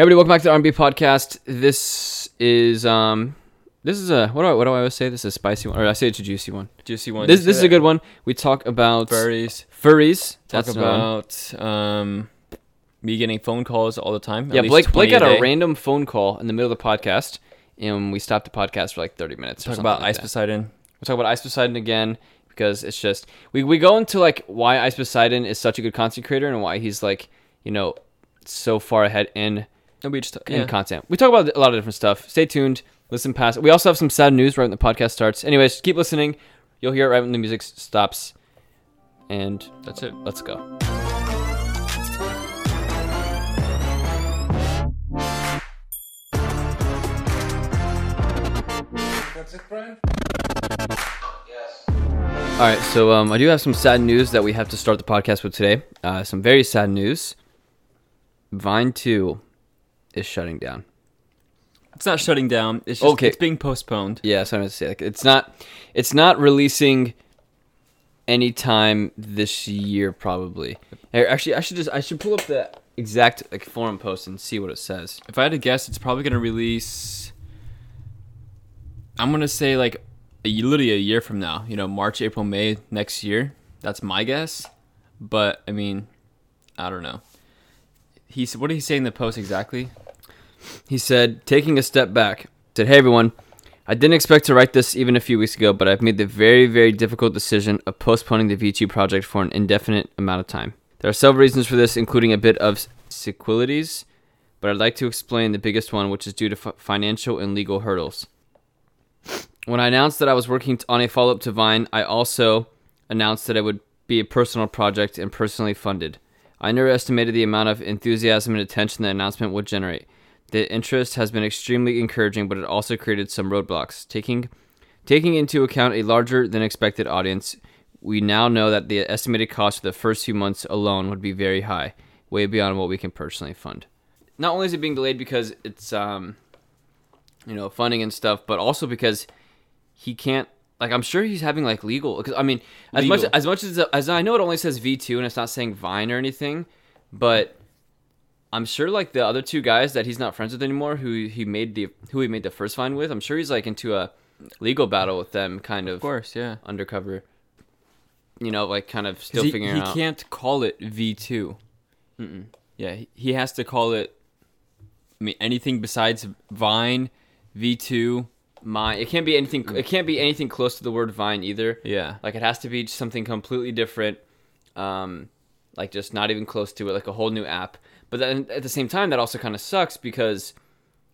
Hey everybody, welcome back to the R&B podcast. This is a what do I always say? This is a spicy one, or I say it's a juicy one. Juicy one. This is a good one. We talk about furries. That's about me getting phone calls all the time. Yeah, Blake got a random phone call in the middle of the podcast, and we stopped the podcast for like 30 minutes. We'll talk about Ice Poseidon. We'll talk about Ice Poseidon again because it's just we go into like why Ice Poseidon is such a good content creator and why he's like, you know, so far ahead in. And we just talk, in content. We talk about a lot of different stuff. Stay tuned. Listen past. We also have some sad news right when the podcast starts. Anyways, keep listening. You'll hear it right when the music stops. And that's it. Let's go. That's it, Brian? Yes. All right. So I do have some sad news that we have to start the podcast with today. Some very sad news. Vine 2 is shutting down. It's not shutting down. It's just it's being postponed. Yeah, so I'm gonna say like it's not releasing anytime this year probably. Actually, I should pull up the exact like forum post and see what it says. If I had to guess, it's probably gonna release. I'm gonna say like literally a year from now. You know, March, April, May next year. That's my guess. But I mean, I don't know. What did he say in the post exactly? He said, taking a step back, said, hey everyone, I didn't expect to write this even a few weeks ago, but I've made the very, very difficult decision of postponing the V2 project for an indefinite amount of time. There are several reasons for this, including a bit of sequelities, but I'd like to explain the biggest one, which is due to financial and legal hurdles. When I announced that I was working on a follow-up to Vine, I also announced that it would be a personal project and personally funded. I underestimated the amount of enthusiasm and attention the announcement would generate. The interest has been extremely encouraging, but it also created some roadblocks. Taking into account a larger than expected audience, we now know that the estimated cost for the first few months alone would be very high, way beyond what we can personally fund. Not only is it being delayed because it's, funding and stuff, but also because he can't. Like, I'm sure he's having, like, legal... Cause, I mean, as much as I know it only says V2 and it's not saying Vine or anything, but I'm sure, like, the other two guys that he's not friends with anymore who he made the first Vine with, I'm sure he's, like, into a legal battle with them, kind of. Of course, yeah. Undercover. You know, like, kind of still figuring out. He can't call it V2. Mm-mm. Yeah, he has to call it... I mean, anything besides Vine, V2... It can't be anything. It can't be anything close to the word Vine either. Yeah, like it has to be something completely different, like just not even close to it, like a whole new app. But then at the same time, that also kind of sucks because,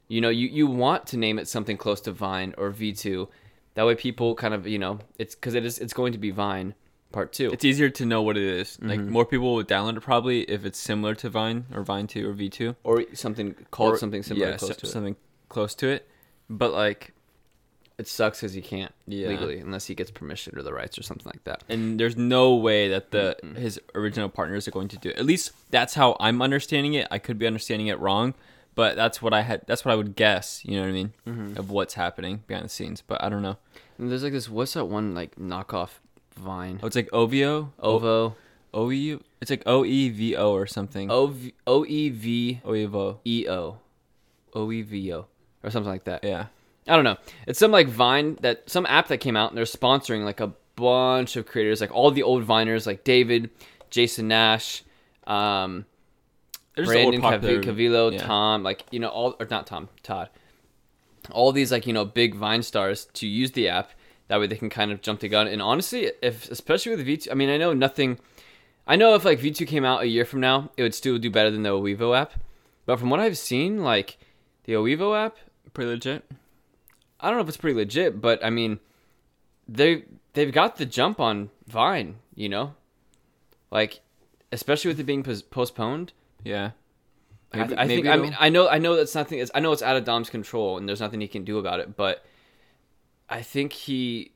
you know, you want to name it something close to Vine or V2, that way people kind of, you know, it's because it's going to be Vine Part 2. It's easier to know what it is. Mm-hmm. Like more people would download it probably if it's similar to Vine or Vine 2 or V2 or something something similar, yeah, close to it. Something close to it, but like. It sucks because he can't legally unless he gets permission or the rights or something like that. And there's no way that his original partners are going to do it. At least that's how I'm understanding it. I could be understanding it wrong, but that's what I would guess. You know what I mean? Mm-hmm. Of what's happening behind the scenes, but I don't know. And there's like this. What's that one like knockoff Vine? Oh, it's like Ovo. OEU. It's like OEVO or something. OEVO. OEVO or something like that. Yeah. I don't know. It's some like Vine some app that came out and they're sponsoring like a bunch of creators, like all the old Viners, like David, Jason Nash, Brandon Cavillo, Tom, like, you know, Todd. All these like, you know, big Vine stars to use the app. That way they can kind of jump the gun. And honestly, especially with V2, I mean, I know if like V2 came out a year from now, it would still do better than the Wevo app. But from what I've seen, like the Wevo app, pretty legit. I don't know if it's pretty legit, but I mean, they've got the jump on Vine, you know, like especially with it being postponed. Yeah, I think. I mean, I know that's nothing. I know it's out of Dom's control, and there's nothing he can do about it. But I think he,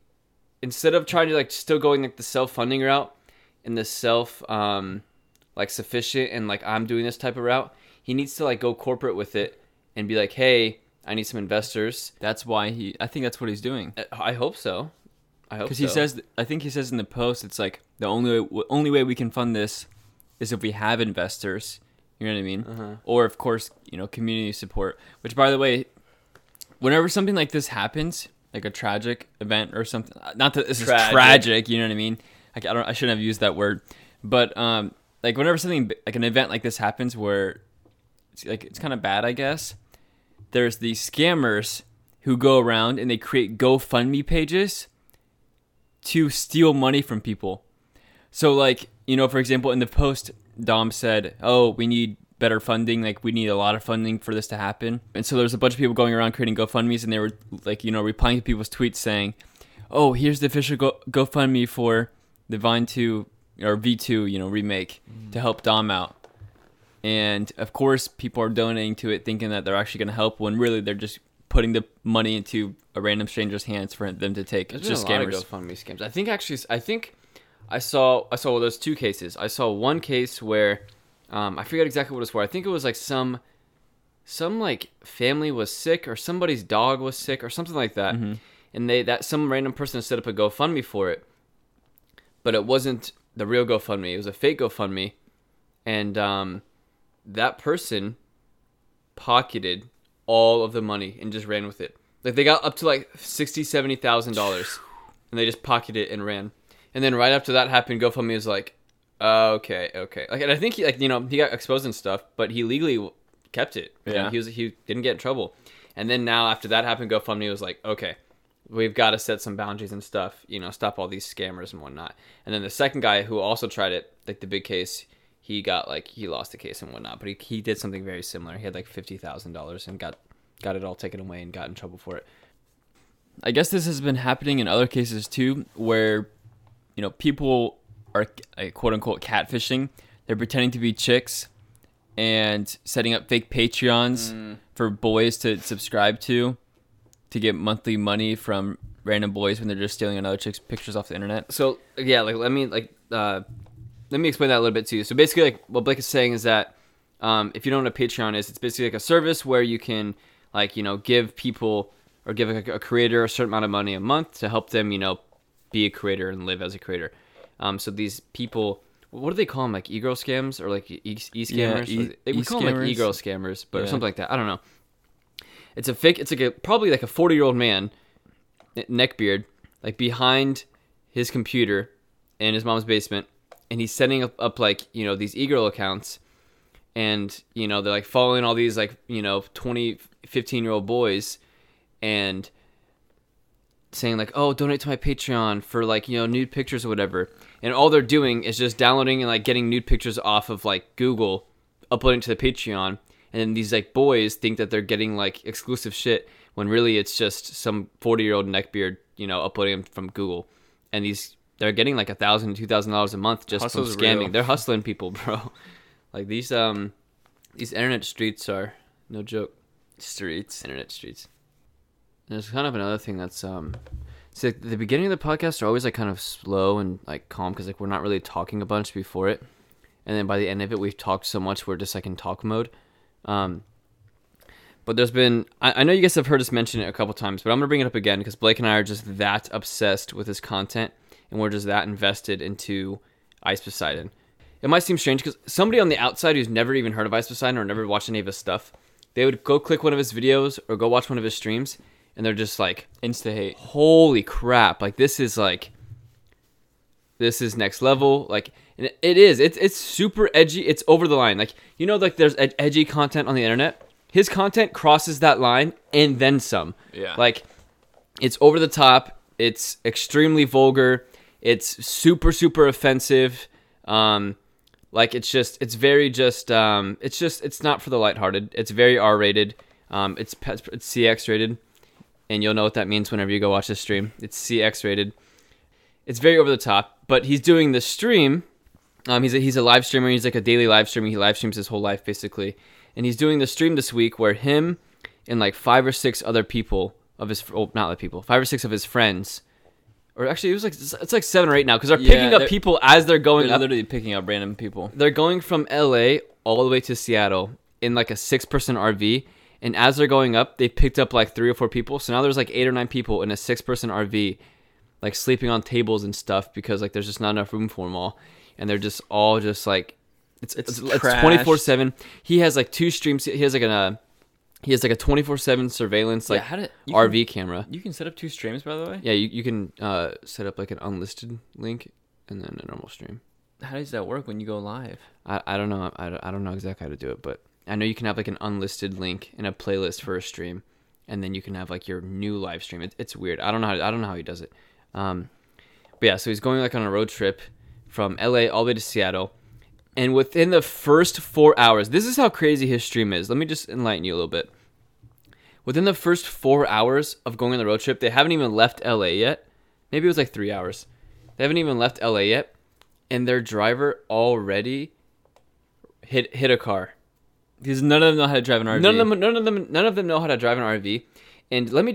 instead of trying to like still going like the self-funding route and the self like sufficient and like I'm doing this type of route, he needs to like go corporate with it and be like, hey. I need some investors. That's why I think that's what he's doing. I hope so. Because I think he says in the post, it's like, the only way we can fund this is if we have investors You know what I mean? Uh-huh. Or, of course, you know, community support. Which, by the way, whenever something like this happens, like a tragic event or something, not that this is tragic, you know what I mean? Like, I shouldn't have used that word. But, like, whenever something, like an event like this happens where, it's, like, it's kind of bad, I guess, there's the scammers who go around and they create GoFundMe pages to steal money from people. So, like, you know, for example, in the post, Dom said, oh, we need better funding. Like, we need a lot of funding for this to happen. And so there's a bunch of people going around creating GoFundMes, and they were, like, you know, replying to people's tweets saying, oh, here's the official GoFundMe for the Vine 2 or V2, you know, remake to help Dom out. And, of course, people are donating to it thinking that they're actually going to help when really they're just putting the money into a random stranger's hands for them to take. It's just scammers. There's a lot of GoFundMe scams. I think I saw those two cases. I saw one case where I forget exactly what it was for. I think it was like some like family was sick or somebody's dog was sick or something like that, mm-hmm. and some random person set up a GoFundMe for it, but it wasn't the real GoFundMe. It was a fake GoFundMe, and that person pocketed all of the money and just ran with it. Like they got up to like $60,000-$70,000, and they just pocketed it and ran. And then right after that happened, GoFundMe was like, okay. Like, and I think he, like, you know, he got exposed and stuff, but he legally kept it. Yeah. You know, he didn't get in trouble. And then now after that happened, GoFundMe was like, okay, we've got to set some boundaries and stuff, you know, stop all these scammers and whatnot. And then the second guy who also tried it, like the big case, he got like, he lost the case and whatnot, but he did something very similar. He had like $50,000 and got it all taken away and got in trouble for it. I guess this has been happening in other cases too, where, you know, people are quote unquote catfishing. They're pretending to be chicks and setting up fake Patreons for boys to subscribe to get monthly money from random boys when they're just stealing another chick's pictures off the internet. So yeah, like let me explain that a little bit to you. So basically, like what Blake is saying is that if you don't know what a Patreon is, it's basically like a service where you can, like, you know, give people or give a creator a certain amount of money a month to help them, you know, be a creator and live as a creator. So these people, what do they call them? Like e-girl scams or like e-scammers? Yeah, we call them like e-girl scammers, but yeah. Or something like that. I don't know. It's a fake. It's like probably like a 40-year-old man, neckbeard, like behind his computer in his mom's basement, and he's setting up like, you know, these e-girl accounts, and you know they're like following all these like, you know, 15-year-old boys, and saying like, oh, donate to my Patreon for like, you know, nude pictures or whatever. And all they're doing is just downloading and like getting nude pictures off of like Google, uploading to the Patreon. And then these like boys think that they're getting like exclusive shit when really it's just some 40-year-old neckbeard, you know, uploading them from Google. And they're getting like $1,000, $2,000 a month just Hustle's from scamming. Real. They're hustling people, bro. Like these internet streets are no joke. Internet streets. There's kind of another thing that's so like the beginning of the podcast are always like kind of slow and like calm because like we're not really talking a bunch before it, and then by the end of it we've talked so much we're just like in talk mode. But there's been I know you guys have heard us mention it a couple times, but I'm gonna bring it up again because Blake and I are just that obsessed with this content and we're just that invested into Ice Poseidon. It might seem strange because somebody on the outside who's never even heard of Ice Poseidon or never watched any of his stuff, they would go click one of his videos or go watch one of his streams. And they're just like, insta hate. Holy crap. Like, this is next level. Like, and it is. It's super edgy. It's over the line. Like, you know, like there's edgy content on the internet. His content crosses that line and then some. Yeah. Like, it's over the top. It's extremely vulgar. It's super, super offensive. Like, it's not for the lighthearted. It's very R-rated. It's CX-rated. And you'll know what that means whenever you go watch this stream. It's CX rated. It's very over the top. But he's doing this stream. He's a live streamer. He's like a daily live streamer. He live streams his whole life basically. And he's doing this stream this week where him and like 5 or 6 other people of his, well, not like people, 5 or 6 of his friends, or actually it's like 7 or 8 now because they're picking up people as they're going. They're literally picking up random people. They're going from LA all the way to Seattle in like a 6-person RV. And as they're going up, they picked up like 3 or 4 people. So now there's like 8 or 9 people in a 6-person RV, like sleeping on tables and stuff because like there's just not enough room for them all. And they're just all just like It's 24/7. He has like two streams. He has like a 24/7 surveillance RV camera. You can set up two streams, by the way. Yeah, you can set up like an unlisted link and then a normal stream. How does that work when you go live? I don't know. I don't know exactly how to do it, but I know you can have like an unlisted link in a playlist for a stream, and then you can have like your new live stream. It's weird. I don't know how he does it. But yeah, so he's going like on a road trip from LA all the way to Seattle. And within the first 4 hours, this is how crazy his stream is. Let me just enlighten you a little bit. Within the first 4 hours of going on the road trip, they haven't even left LA yet. Maybe it was like 3 hours. They haven't even left LA yet. And their driver already hit a car. Because none of them know how to drive an RV. None of them know how to drive an RV. And let me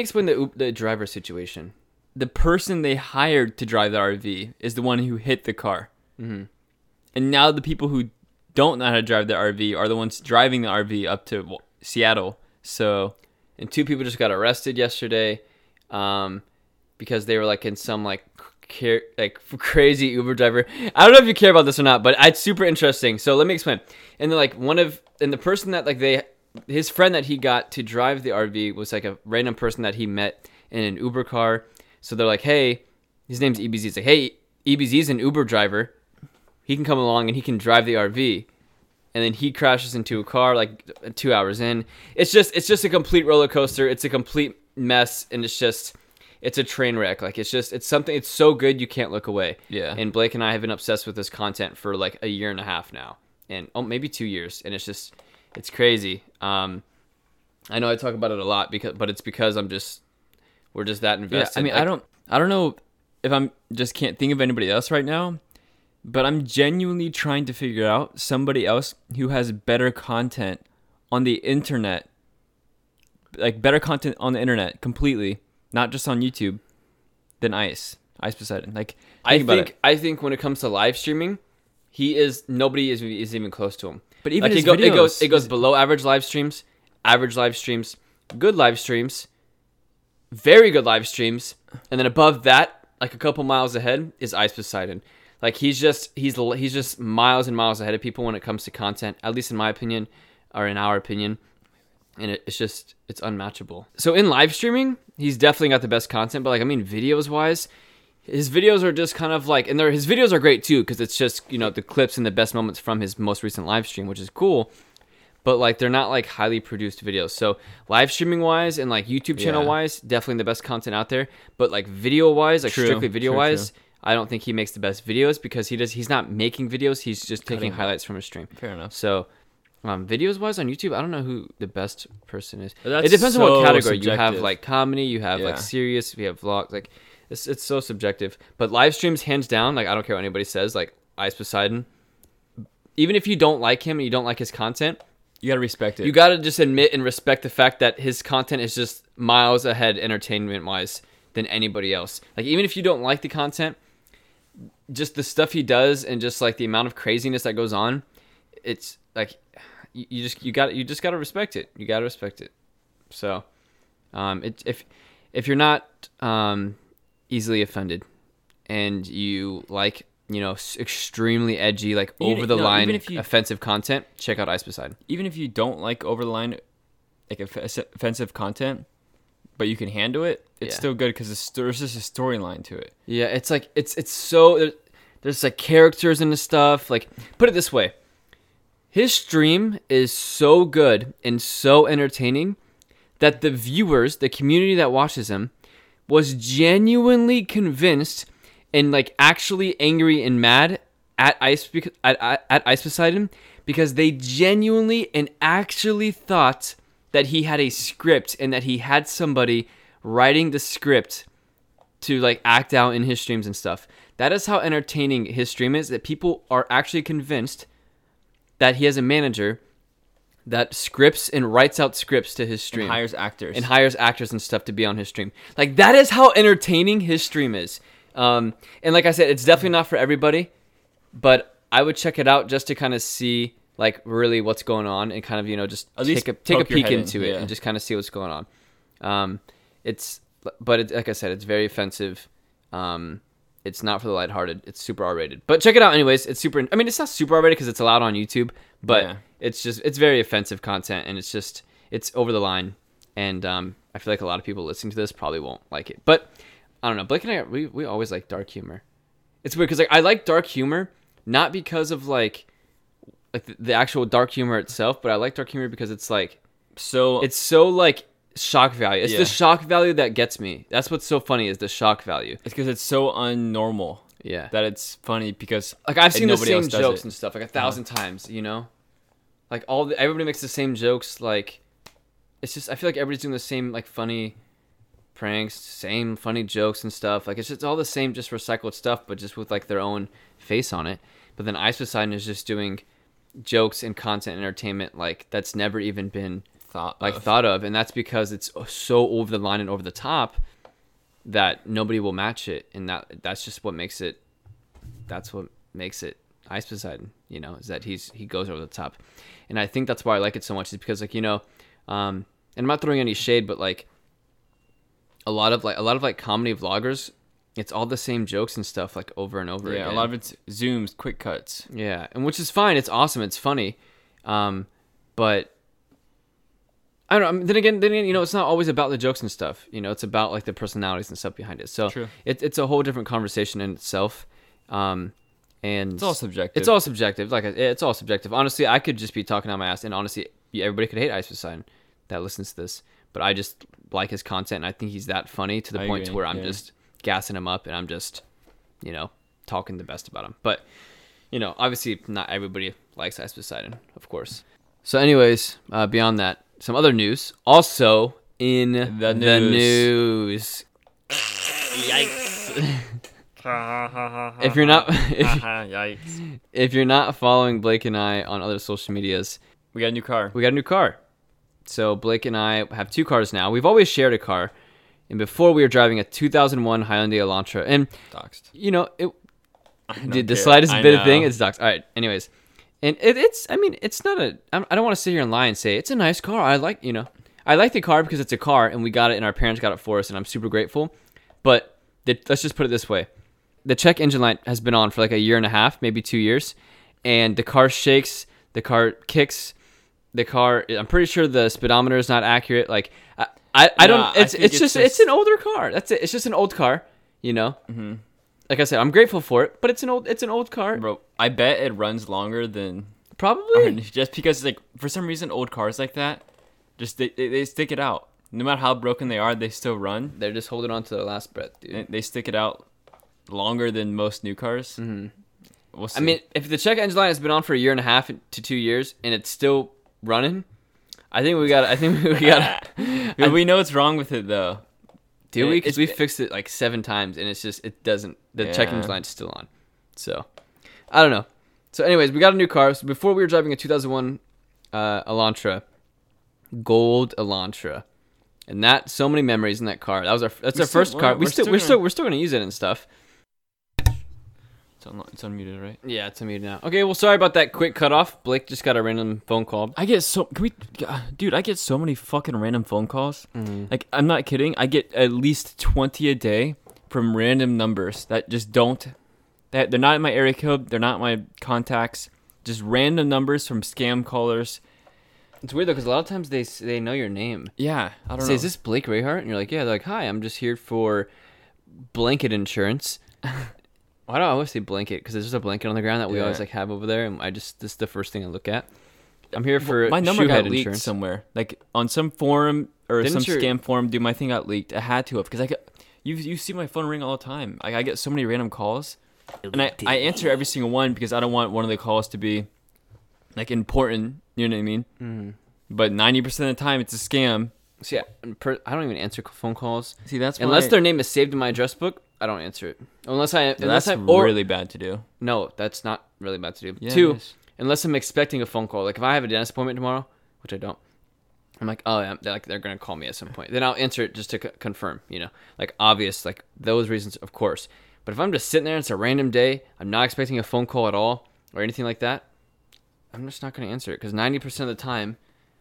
explain the driver situation. The person they hired to drive the RV is the one who hit the car. Mm-hmm. And now the people who don't know how to drive the RV are the ones driving the RV up to Seattle. And two people just got arrested yesterday because they were like in some like crazy Uber driver. I don't know if you care about this or not, but it's super interesting. So let me explain. And they're like the person that his friend that he got to drive the RV was like a random person that he met in an Uber car. So they're like, hey, his name's EBZ. It's like, hey, EBZ's an Uber driver. He can come along and he can drive the RV, and then he crashes into a car like 2 hours in. It's just a complete roller coaster. It's a complete mess, and it's a train wreck. Like it's something. It's so good you can't look away. Yeah. And Blake and I have been obsessed with this content for like a year and a half now, and maybe 2 years. And it's crazy. I know I talk about it a lot but it's because we're just that invested. Yeah, I mean, I don't know if I'm just can't think of anybody else right now. But I'm genuinely trying to figure out somebody else who has better content on the internet. Like better content on the internet completely, not just on YouTube, than Ice Poseidon. Like I think when it comes to live streaming, nobody is even close to him. But even like videos, it goes below average live streams, good live streams, very good live streams, and then above that, like a couple miles ahead, is Ice Poseidon. Like he's just miles and miles ahead of people when it comes to content, at least in my opinion, or in our opinion, and it's unmatchable. So in live streaming, he's definitely got the best content, but like I mean, videos wise, his videos are just kind of like, and his videos are great too because it's just the clips and the best moments from his most recent live stream, which is cool, but like they're not like highly produced videos. So live streaming wise and like YouTube channel wise, definitely the best content out there, but like video wise, like strictly video wise. True. I don't think he makes the best videos because he's not making videos. He's just taking highlights from a stream. Fair enough. So, videos wise on YouTube, I don't know who the best person is. It depends on what category. Subjective. You have like comedy, you have like serious, we have vlogs. Like it's so subjective. But live streams, hands down, like I don't care what anybody says. Like Ice Poseidon, even if you don't like him and you don't like his content, you gotta respect it. You gotta just admit and respect the fact that his content is just miles ahead entertainment wise than anybody else. Like even if you don't like the content, just the stuff he does and just like the amount of craziness that goes on, it's like you just gotta respect it. You gotta respect it. So, if you're not easily offended and you like extremely edgy like over the line offensive content, check out Ice Poseidon. Even if you don't like over the line like offensive content, but you can handle it, it's still good because there's just a storyline to it. Yeah, it's like, it's so, there's like characters and stuff. Like, put it this way, his stream is so good and so entertaining that the viewers, the community that watches him, was genuinely convinced and like actually angry and mad at Ice Poseidon because they genuinely and actually thought that he had a script and that he had somebody writing the script to like act out in his streams and stuff. That is how entertaining his stream is, that people are actually convinced that he has a manager that scripts and writes out scripts to his stream. And hires actors and stuff to be on his stream. Like that is how entertaining his stream is. And like I said, it's definitely not for everybody, but I would check it out just to kind of see like really what's going on and kind of, just take a peek into it and just kind of see what's going on. But like I said, it's very offensive. It's not for the lighthearted. It's super R-rated. But check it out anyways. It's super... I mean, it's not super R-rated because it's allowed on YouTube, but it's just... It's very offensive content, and it's just... It's over the line, and I feel like a lot of people listening to this probably won't like it. But, I don't know. Blake and I, we always like dark humor. It's weird because, like, I like dark humor not because of, like the actual dark humor itself, but I like dark humor because it's, like... So... It's so, like... shock value. It's the shock value that gets me. That's what's so funny is the shock value. It's because it's so unnormal. Yeah, that it's funny because like I've seen the same jokes and stuff like 1,000 times. You know, like everybody makes the same jokes. Like it's just I feel like everybody's doing the same like funny pranks, same funny jokes and stuff. Like it's just all the same, just recycled stuff, but just with like their own face on it. But then Ice Poseidon is just doing jokes and content and entertainment like that's never even been. Thought of, and that's because it's so over the line and over the top that nobody will match it, and that's just what makes it. That's what makes it Ice Poseidon, you know, is that he goes over the top, and I think that's why I like it so much. Is because like you know, and I'm not throwing any shade, but like a lot of comedy vloggers, it's all the same jokes and stuff like over and over. Yeah, again. A lot of it's zooms, quick cuts. Yeah, and which is fine. It's awesome. It's funny, but. I don't know. Then again, you know, it's not always about the jokes and stuff. You know, it's about like the personalities and stuff behind it. So it's a whole different conversation in itself. And it's all subjective. Like it's all subjective. Honestly, I could just be talking out my ass, and honestly, everybody could hate Ice Poseidon that listens to this. But I just like his content, and I think he's that funny to the point to where I'm just gassing him up, and I'm just, you know, talking the best about him. But you know, obviously, not everybody likes Ice Poseidon, of course. So, anyways, beyond that. Some other news, also in the news. Yikes! If you're not following Blake and I on other social medias, we got a new car. So Blake and I have two cars now. We've always shared a car, and before we were driving a 2001 Hyundai Elantra. And doxed. You know, the slightest bit of thing, it's doxed. All right. Anyways. And I don't want to sit here and lie and say, it's a nice car. I like the car because it's a car and we got it and our parents got it for us and I'm super grateful. But let's just put it this way. The check engine light has been on for like a year and a half, maybe 2 years. And the car shakes, the car kicks, I'm pretty sure the speedometer is not accurate. Like, it's an older car. That's it. It's just an old car, you know? Mm-hmm. Like I said, I'm grateful for it, but it's an old car. Bro, I bet it runs longer than... Probably. Just because, like, for some reason, old cars like that, just they stick it out. No matter how broken they are, they still run. They're just holding on to their last breath, dude. They stick it out longer than most new cars. Mm-hmm. We'll see. I mean, if the check engine light has been on for a year and a half to 2 years, and it's still running, I think we got we know what's wrong with it, though. Do we? Because we fixed it like 7 times, and it's just, it doesn't, the check engine light's still on. So, I don't know. So, anyways, we got a new car. So, before we were driving a 2001 Elantra, gold Elantra. And that, so many memories in that car. That's our first car. We're still going to use it and stuff. It's unmuted, right? Yeah, it's unmuted now. Okay, well, sorry about that quick cutoff. Blake just got a random phone call. I get so many fucking random phone calls. Mm-hmm. Like, I'm not kidding. I get at least 20 a day from random numbers that just don't. They're not in my area code. They're not in my contacts. Just random numbers from scam callers. It's weird, though, because a lot of times they know your name. Yeah, I don't know. Is this Blake Rayhart? And you're like, yeah. They're like, hi, I'm just here for blanket insurance. Why do I always say blanket? Because there's just a blanket on the ground that we always like have over there, and this is the first thing I look at. I'm here for my number got leaked insurance. Somewhere, like on some forum or scam forum. Dude, my thing got leaked. I had to have because you see my phone ring all the time. I get so many random calls, and I answer every single one because I don't want one of the calls to be like important. You know what I mean? Mm-hmm. But 90% of the time, it's a scam. See, I don't even answer phone calls. See, that's unless their name is saved in my address book. I don't answer it unless that's really bad to do. No, that's not really bad to do. Yeah, two, unless I'm expecting a phone call. Like if I have a dentist appointment tomorrow, which I don't, I'm like, oh, yeah, they're gonna call me at some point. Then I'll answer it just to confirm. You know, like obvious, like those reasons, of course. But if I'm just sitting there and it's a random day, I'm not expecting a phone call at all or anything like that, I'm just not gonna answer it because 90% of the time,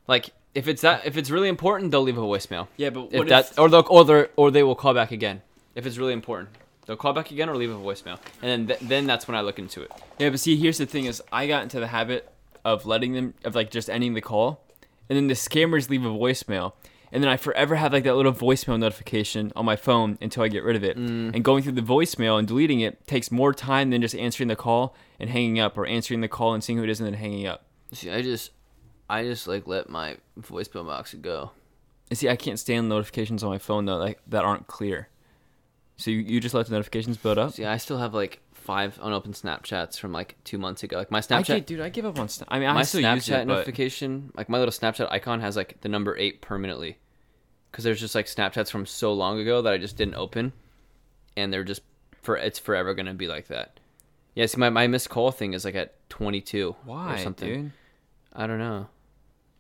like if it's really important, they'll leave a voicemail. Yeah, but what if they will call back again. If it's really important. They'll call back again or leave a voicemail. And then that's when I look into it. Yeah, but see, here's the thing is I got into the habit of letting them, of like just ending the call. And then the scammers leave a voicemail. And then I forever have like that little voicemail notification on my phone until I get rid of it. And going through the voicemail and deleting it takes more time than just answering the call and hanging up, or answering the call and seeing who it is and then hanging up. See, I just like let my voicemail box go. And see, I can't stand notifications on my phone though, like that aren't clear. So you just let the notifications build up? See, I still have like 5 unopened Snapchats from like 2 months ago. Like my Snapchat, I give up on Snapchat. I mean, I still use it. My Snapchat notification, like my little Snapchat icon has like the number 8 permanently, because there's just like Snapchats from so long ago that I just didn't open, and they're just it's forever gonna be like that. Yeah, see, my missed call thing is like at 22. Why, or something. Dude? I don't know.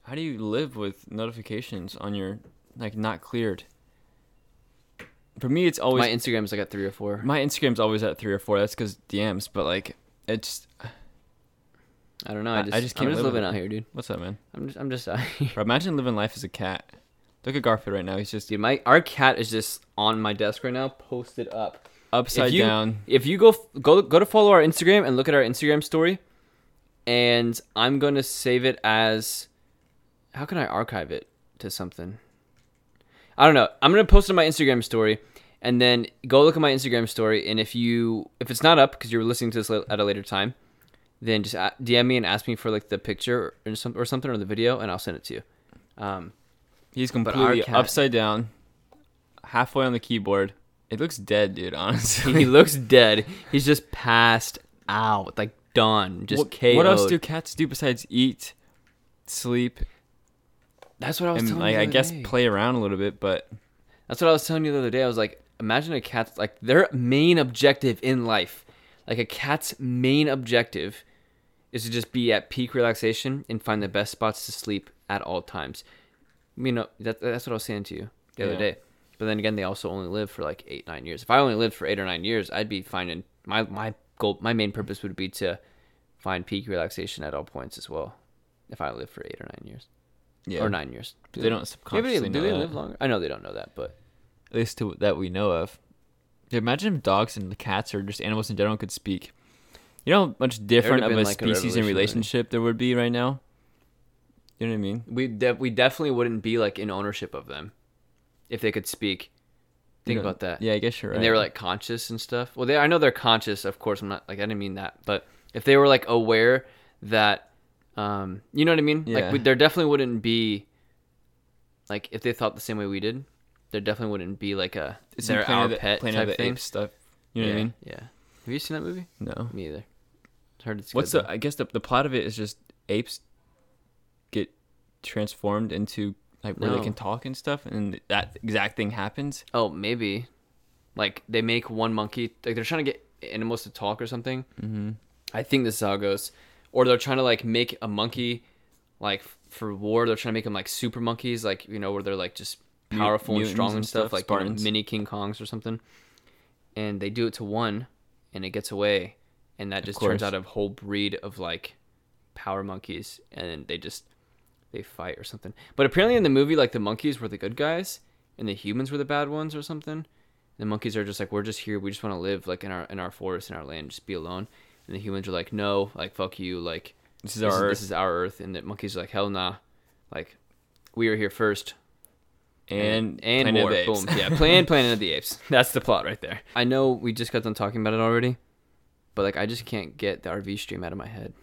How do you live with notifications on your like not cleared? For me, it's always... My Instagram's like at 3 or 4. My Instagram's always at 3 or 4. That's because DMs, but like, it's... I don't know. I'm just living out here, dude. What's up, man? I'm just out here. Bro, imagine living life as a cat. Look at Garfield right now. He's just... Dude, our cat is just on my desk right now, posted up. Upside down. If you go to follow our Instagram and look at our Instagram story, and I'm going to save it as... How can I archive it to something? I don't know. I'm going to post it on my Instagram story, and then go look at my Instagram story. And if it's not up because you're listening to this at a later time, then just DM me and ask me for like the picture or something, or the video, and I'll send it to you. He's completely upside down, halfway on the keyboard. It looks dead, dude, honestly. He looks dead. He's just passed out, like done, just KO'd. What else do cats do besides eat, sleep? That's what I was telling you. I guess play around a little bit, but that's what I was telling you the other day. I was like, imagine a cat's like their main objective in life. Like a cat's main objective is to just be at peak relaxation and find the best spots to sleep at all times. You know, that's what I was saying to you the other day. But then again, they also only live for like 8-9 years. If I only lived for 8 or 9 years, I'd be finding my goal. My main purpose would be to find peak relaxation at all points as well. If I lived for 8 or 9 years. Yeah. Or 9 years. They don't subconsciously know that. Do they live longer? I know they don't know that, but... At least that we know of. Imagine if dogs and cats, or just animals in general, could speak. You know how much different of a species and relationship there would be right now? You know what I mean? We definitely wouldn't be like in ownership of them if they could speak. Think about that. Yeah, I guess you're right. And they were like conscious and stuff. Well, I know they're conscious, of course. I'm not like... I didn't mean that. But if they were like aware that... you know what I mean? Yeah. Like there definitely wouldn't be, like, if they thought the same way we did, there definitely wouldn't be like a they're our pet type of thing. Stuff. You know what I mean? Yeah. Have you seen that movie? No, me either. It's hard. It's what's good, I guess the plot of it is just apes get transformed into like where they can talk and stuff, and that exact thing happens. Oh, maybe. Like they make one monkey, like they're trying to get animals to talk or something. Mm-hmm. I think this is how it goes. Or they're trying to, like, make a monkey, like, for war. They're trying to make them, like, super monkeys, like, you know, where they're, like, just powerful and strong and stuff. Like, you know, mini King Kongs or something. And they do it to one, and it gets away. And that just turns out a whole breed of, like, power monkeys. And they fight or something. But apparently in the movie, like, the monkeys were the good guys, and the humans were the bad ones or something. The monkeys are just like, we're just here. We just want to live, like, in our forest, in our land, just be alone. And the humans are like, no, like, fuck you, like, this is our earth. And the monkeys are like, hell nah, like, we are here first. And war, boom. Yeah, Planet of the Apes. That's the plot right there. I know we just got done talking about it already, but, like, I just can't get the RV stream out of my head.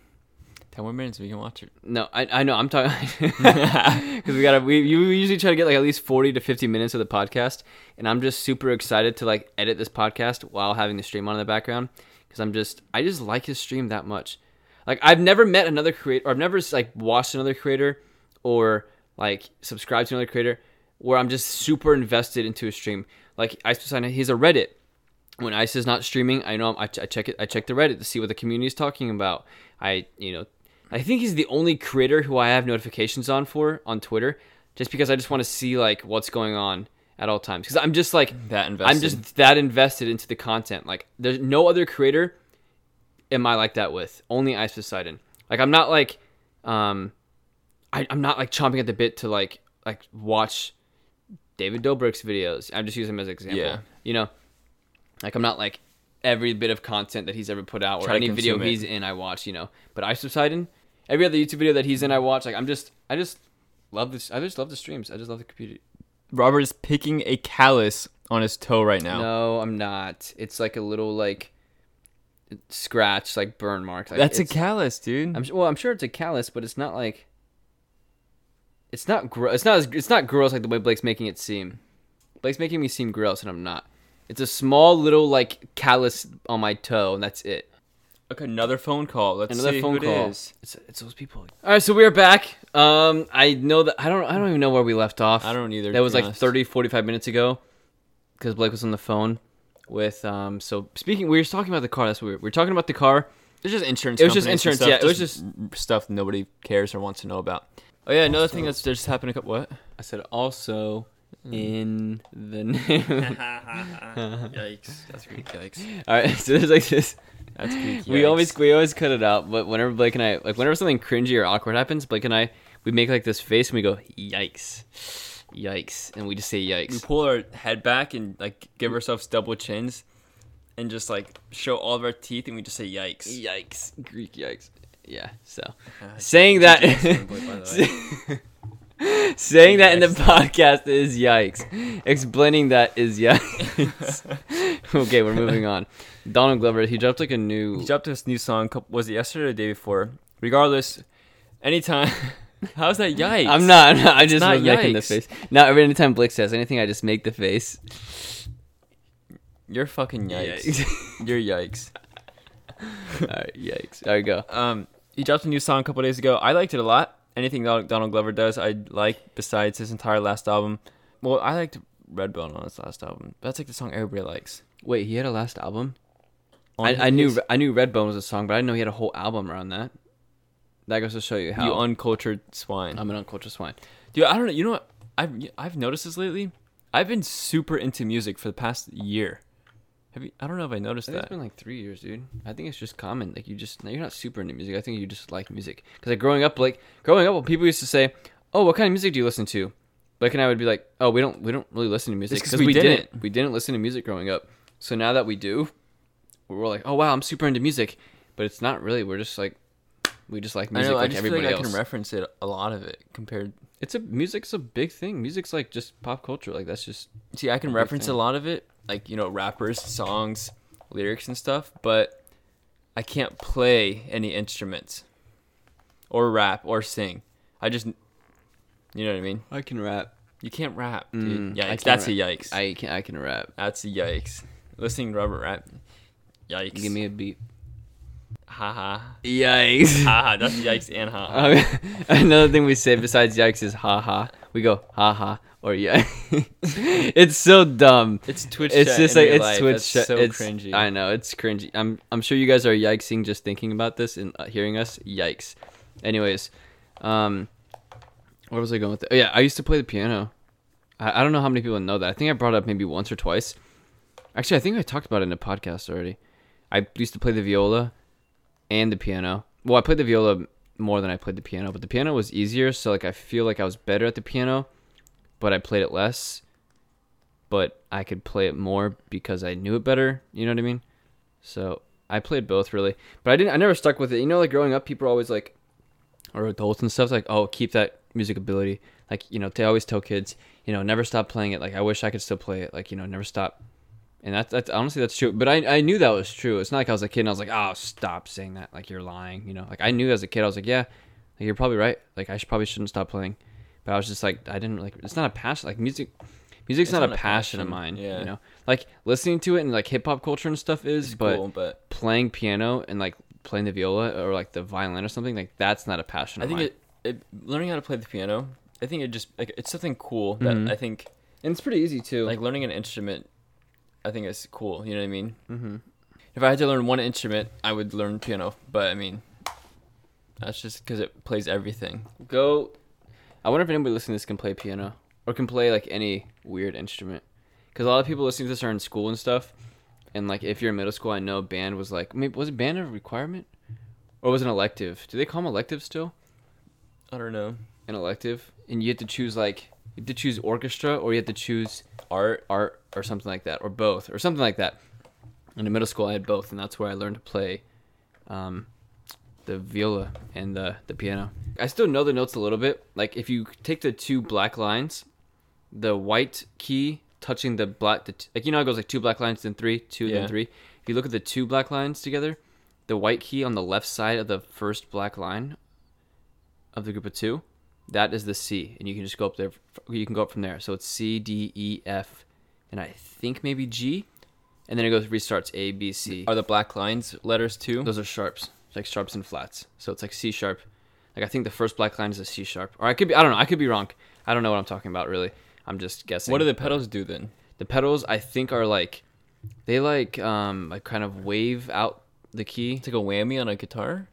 10 more minutes, we can watch it. No, I know, I'm talking, because we usually try to get, like, at least 40 to 50 minutes of the podcast, and I'm just super excited to, like, edit this podcast while having the stream on in the background. Because I just like his stream that much. Like, I've never met another creator, or I've never, like, watched another creator, or, like, subscribed to another creator where I'm just super invested into a stream. Like, Ice Poseidon, he's a Reddit. When Ice is not streaming, I know I check it. I check the Reddit to see what the community is talking about. I think he's the only creator who I have notifications on for on Twitter, just because I just want to see, like, what's going on at all times, because I'm just like that invested. I'm just that invested into the content. Like, there's no other creator am I like that with. Only Ice Poseidon. Like, I'm not like, I'm not like chomping at the bit to like watch David Dobrik's videos. I'm just using him as an example. Yeah. You know, Like, I'm not like every bit of content that he's ever put out or any video he's in I watch, you know. But Ice Poseidon, every other YouTube video that he's in I watch. Like, I just love this. I just love the streams. I just love the community. Robert is picking a callus on his toe right now. No, I'm not. It's like a little like scratch, like burn mark. Like, that's a callus, dude. I'm sure it's a callus, but it's not like. It's not gross. It's not gross like the way Blake's making it seem. Blake's making me seem gross, and I'm not. It's a small little like callus on my toe, and that's it. Okay, another phone call. Let's see who it is. It's those people. All right, so we are back. I know that I don't even know where we left off. I don't either. That was like 30, 45 minutes ago, because Blake was on the phone with. So speaking, we were talking about the car. That's what we were talking about the car. It's just insurance. It was just insurance. Stuff, yeah, it was just stuff nobody cares or wants to know about. Oh, yeah, another also, thing that's just happened a couple... What? I said also in the news. Yikes. That's Greek. Yikes. All right, so there's like this... That's Greek. We always cut it out, but whenever Blake and I... Like, whenever something cringy or awkward happens, Blake and I, we make like this face and we go, yikes. Yikes. And we just say yikes. We pull our head back and like give ourselves double chins and just like show all of our teeth and we just say yikes. Yikes. Greek yikes. Yeah, so saying that saying that in the podcast is yikes. Explaining that is yikes. Okay, we're moving on. Donald Glover, he dropped this new song. Was it yesterday or the day before? Regardless, anytime. How's that yikes? I'm not. I just not was making the face. Now every time Blake says anything, I just make the face. You're fucking yikes. You're yikes. All right, yikes. There you go. He dropped a new song a couple days ago. I liked it a lot. Anything Donald Glover does, I like, besides his entire last album. Well, I liked Redbone on his last album. That's like the song everybody likes. Wait, he had a last album? I knew Redbone was a song, but I didn't know he had a whole album around that. That goes to show you how... You uncultured swine. I'm an uncultured swine. Dude, I don't know. You know what? I've noticed this lately. I've been super into music for the past year. I don't know if I noticed that. It's been like 3 years, dude. I think it's just common. Like you're not super into music. I think you just like music. Because like growing up, people used to say, "Oh, what kind of music do you listen to?" Blake and I would be like, "Oh, we don't really listen to music because we didn't listen to music growing up." So now that we do, we're like, "Oh wow, I'm super into music," but it's not really. We're just like, we just like music. I know, like I just everybody feel like else. I can reference it a lot of it compared. Music's a big thing. Music's like just pop culture. Like that's just. See, I can reference a lot of it. Like, you know, rappers, songs, lyrics and stuff, but I can't play any instruments or rap or sing. I just, you know what I mean? I can rap. You can't rap, dude. Yikes. That's a yikes. I can rap. That's a yikes. Listening to Robert rap. Yikes. Give me a beat. Haha. Yikes. Haha. That's yikes and haha. Another thing we say besides yikes is haha. We go haha. Or yeah, it's so dumb. It's Twitch. It's just like it's life. Twitch. So it's cringy. I know it's cringy. I'm sure you guys are yikesing just thinking about this and hearing us. Yikes. Anyways, where was I going with that? Oh, yeah, I used to play the piano. I don't know how many people know that. I think I brought it up maybe once or twice. Actually, I think I talked about it in a podcast already. I used to play the viola and the piano. Well, I played the viola more than I played the piano, but the piano was easier. So like I feel like I was better at the piano. But I played it less, but I could play it more because I knew it better. You know what I mean? So I played both really, but I never stuck with it. You know, like growing up, people are always like, or adults and stuff like, oh, keep that music ability. Like, you know, they always tell kids, you know, never stop playing it. Like, I wish I could still play it. Like, you know, never stop. And that's honestly, that's true. But I knew that was true. It's not like I was a kid and I was like, oh, stop saying that. Like you're lying. You know, like I knew as a kid, I was like, yeah, like, you're probably right. Like I shouldn't stop playing. But I was just like, I didn't like, it's not a passion, like music's not a passion of mine, yeah. You know, like listening to it and like hip hop culture and stuff is, but, cool, but playing piano and like playing the viola or like the violin or something like that's not a passion of mine. I think learning how to play the piano, I think it just, like it's something cool that I think. And it's pretty easy too. Like learning an instrument, I think it's cool, you know what I mean? Mm-hmm. If I had to learn one instrument, I would learn piano, but I mean, that's just because it plays everything. I wonder if anybody listening to this can play piano or can play like any weird instrument. Because a lot of people listening to this are in school and stuff. And like if you're in middle school, I know band was like, maybe was it band a requirement or was it an elective? Do they call them electives still? I don't know. An elective. And you had to choose like, you had to choose orchestra or you had to choose art or something like that or both or something like that. And in middle school, I had both, and that's where I learned to play the viola and the piano. I still know the notes a little bit. Like, if you take the two black lines, the white key touching the black... like, you know, it goes like two black lines, then three, two, yeah. then three. If you look at the two black lines together, the white key on the left side of the first black line of the group of two, that is the C. And you can just go up there. You can go up from there. So it's C, D, E, F, and I think maybe G. And then it goes restarts A, B, C. Are the black lines letters too? Those are sharps. It's like sharps and flats. So it's like C sharp. Like, I think the first black line is a C sharp. Or I could be, I don't know. I could be wrong. I don't know what I'm talking about, really. I'm just guessing. What do the pedals do then? The pedals, I think, are like, they like kind of wave out the key. It's like a whammy on a guitar?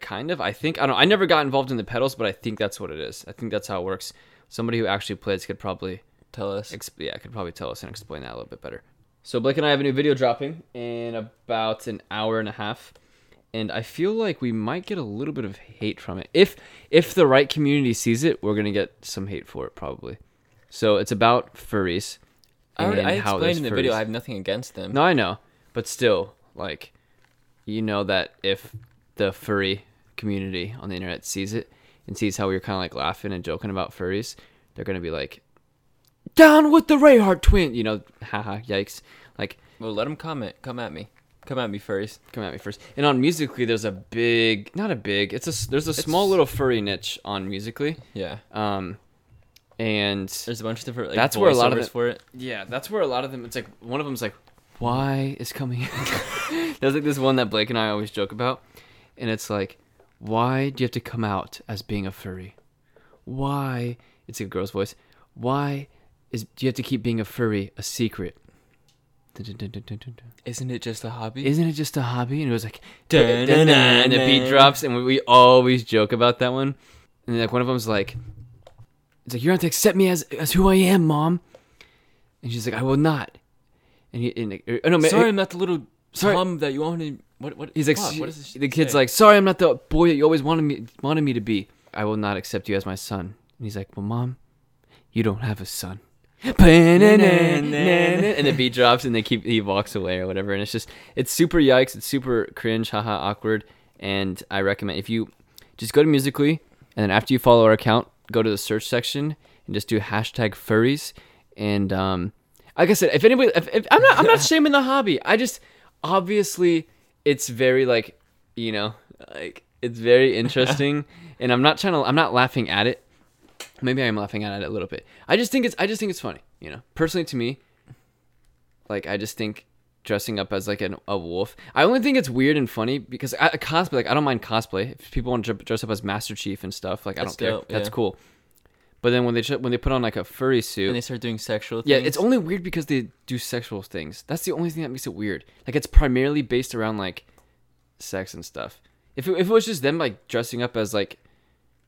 Kind of. I think, I don't know. I never got involved in the pedals, but I think that's what it is. I think that's how it works. Somebody who actually plays could probably tell us. Could probably tell us and explain that a little bit better. So Blake and I have a new video dropping in about an hour and a half, and I feel like we might get a little bit of hate from it. If the right community sees it, we're going to get some hate for it, probably. So it's about furries. I explained in the video I have nothing against them. No, I know. But still, like, you know that if the furry community on the internet sees it and sees how we were kind of like laughing and joking about furries, they're going to be like, down with the Rayhart twin, you know, haha, yikes. Like, well, let them comment. Come at me first. And on Musical.ly, there's a big, not a big, there's a small little furry niche on Musical.ly. Yeah. And there's a bunch of different, like, that's where a lot of them, for it. Yeah, that's where a lot of them, it's like, one of them's like, why is coming? There's like this one that Blake and I always joke about. And it's like, why do you have to come out as being a furry? Why, it's a girl's voice, why do you have to keep being a furry a secret? Isn't it just a hobby? And it was like, and the beat drops, and we always joke about that one. And like one of them's like, it's like, you're going to accept me as who I am, Mom. And she's like, I will not. And sorry, I'm not the little mom that you wanted. What? He's like, what does the kid's like, sorry, I'm not the boy that you always wanted me to be. I will not accept you as my son. And he's like, well, Mom, you don't have a son. And the beat drops, and he walks away or whatever, and it's super yikes, it's super cringe, haha, awkward. And I recommend, if you just go to Musical.ly, and then after you follow our account, go to the search section and just do #furries. And like I said, if anybody, if I'm not shaming the hobby, I just, obviously it's very like, you know, like it's very interesting, and I'm not laughing at it. Maybe I'm laughing at it a little bit. I just think it's funny, you know. Personally, to me, like, I just think dressing up as like a wolf. I only think it's weird and funny because cosplay. Like, I don't mind cosplay. If people want to dress up as Master Chief and stuff, like, I don't care. Yeah. That's cool. But then when they put on like a furry suit and they start doing sexual things. Yeah, it's only weird because they do sexual things. That's the only thing that makes it weird. Like, it's primarily based around like sex and stuff. If it was just them like dressing up as like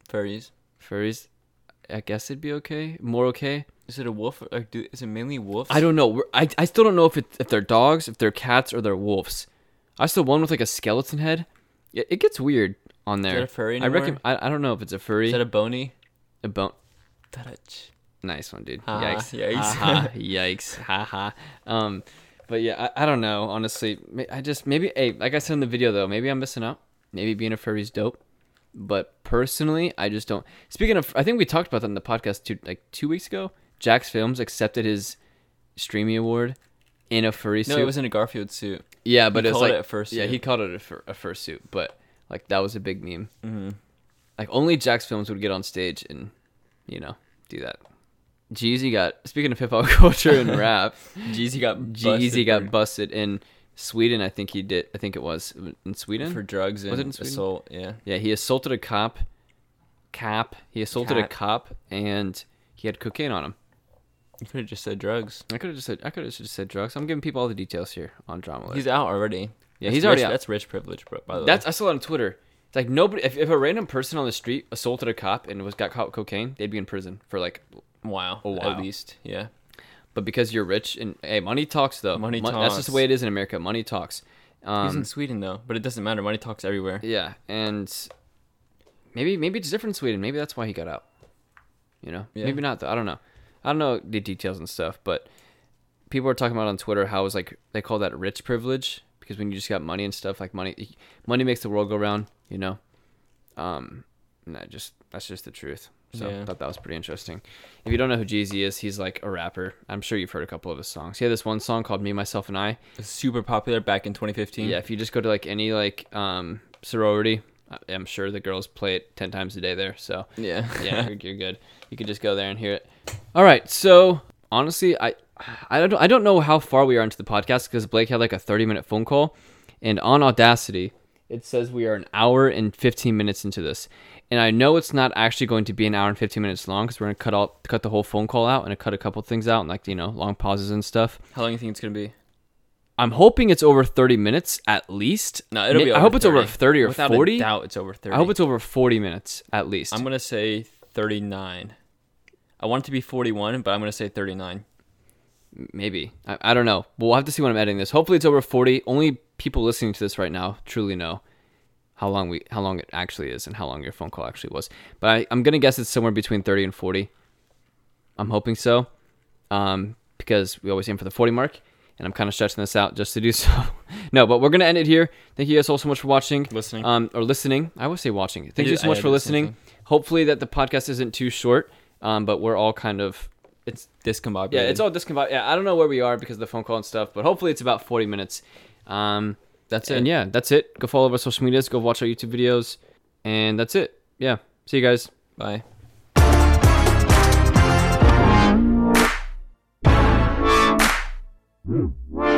furries. I guess it'd be okay. More okay. Is it a wolf? Like, is it mainly wolves? I don't know. I still don't know if they're dogs, if they're cats, or they're wolves. I saw one with like a skeleton head. Yeah, it gets weird on there. Is that a furry anymore? I reckon. I don't know if it's a furry. Is that a bony? A bone. Nice one, dude. Yikes! Ha-ha. Yikes! Haha. But yeah, I don't know. Honestly, I just maybe. Hey, like I said in the video though, maybe I'm missing out. Maybe being a furry's dope. But personally, I just don't. Speaking of, I think we talked about that in the podcast like 2 weeks ago. Jack's Films accepted his Streamy Award in a furry suit. No, it was in a Garfield suit. Yeah, but it's like it a fursuit. Yeah, he called it a fursuit, but like that was a big meme. Mm-hmm. Like only Jack's Films would get on stage and, you know, do that. Jeezy got, speaking of hip hop culture and rap, Jeezy got busted in Sweden, I think he did. I think it was in Sweden for drugs and assault. Yeah, yeah. He assaulted a cop. He assaulted a cop, and he had cocaine on him. You could have just said drugs. I could have just said drugs. I'm giving people all the details here on Drama Alert. He's out already. Yeah, he's already out. That's rich privilege, bro. By the way, I saw it on Twitter. It's like nobody. If a random person on the street assaulted a cop and got caught with cocaine, they'd be in prison for like a while at least. Yeah. But because you're rich and hey, money talks though. That's just the way it is in America. Money talks. He's in Sweden though, but it doesn't matter. Money talks everywhere. Yeah, and maybe it's different in Sweden. Maybe that's why he got out. You know, yeah. Maybe not though. I don't know the details and stuff, but people are talking about on Twitter how it was like they call that rich privilege, because when you just got money and stuff, like money makes the world go round, you know. That's just the truth. So yeah. I thought that was pretty interesting. If you don't know who Jeezy is, he's like a rapper. I'm sure you've heard a couple of his songs. He had this one song called Me, Myself, and I. It's super popular back in 2015. Yeah, if you just go to like any like sorority, I'm sure the girls play it 10 times a day there. So yeah, you're good. You can just go there and hear it. All right, so honestly, I don't know how far we are into the podcast, because Blake had like a 30-minute phone call, and on Audacity it says we are an hour and 15 minutes into this. And I know it's not actually going to be an hour and 15 minutes long, because we're going to cut the whole phone call out and cut a couple things out and, like, you know, long pauses and stuff. How long do you think it's going to be? I'm hoping it's over 30 minutes at least. No, it'll be over 30. I hope it's over 30 or 40. Without a doubt, it's over 30. I hope it's over 40 minutes at least. I'm going to say 39. I want it to be 41, but I'm going to say 39. Maybe. I don't know. But we'll have to see when I'm editing this. Hopefully it's over 40. Only people listening to this right now truly know how long it actually is and how long your phone call actually was. But I'm going to guess it's somewhere between 30 and 40. I'm hoping so, because we always aim for the 40 mark, and I'm kind of stretching this out just to do so. No, but we're going to end it here. Thank you guys all so much for watching. Listening. I always say watching. Thank you so much for listening. Hopefully that the podcast isn't too short, but we're all kind of... It's discombobulated. Yeah, it's all discombobulated. Yeah, I don't know where we are because of the phone call and stuff, but hopefully it's about 40 minutes. That's it. And yeah, that's it. Go follow our social medias. Go watch our YouTube videos. And that's it. Yeah. See you guys. Bye.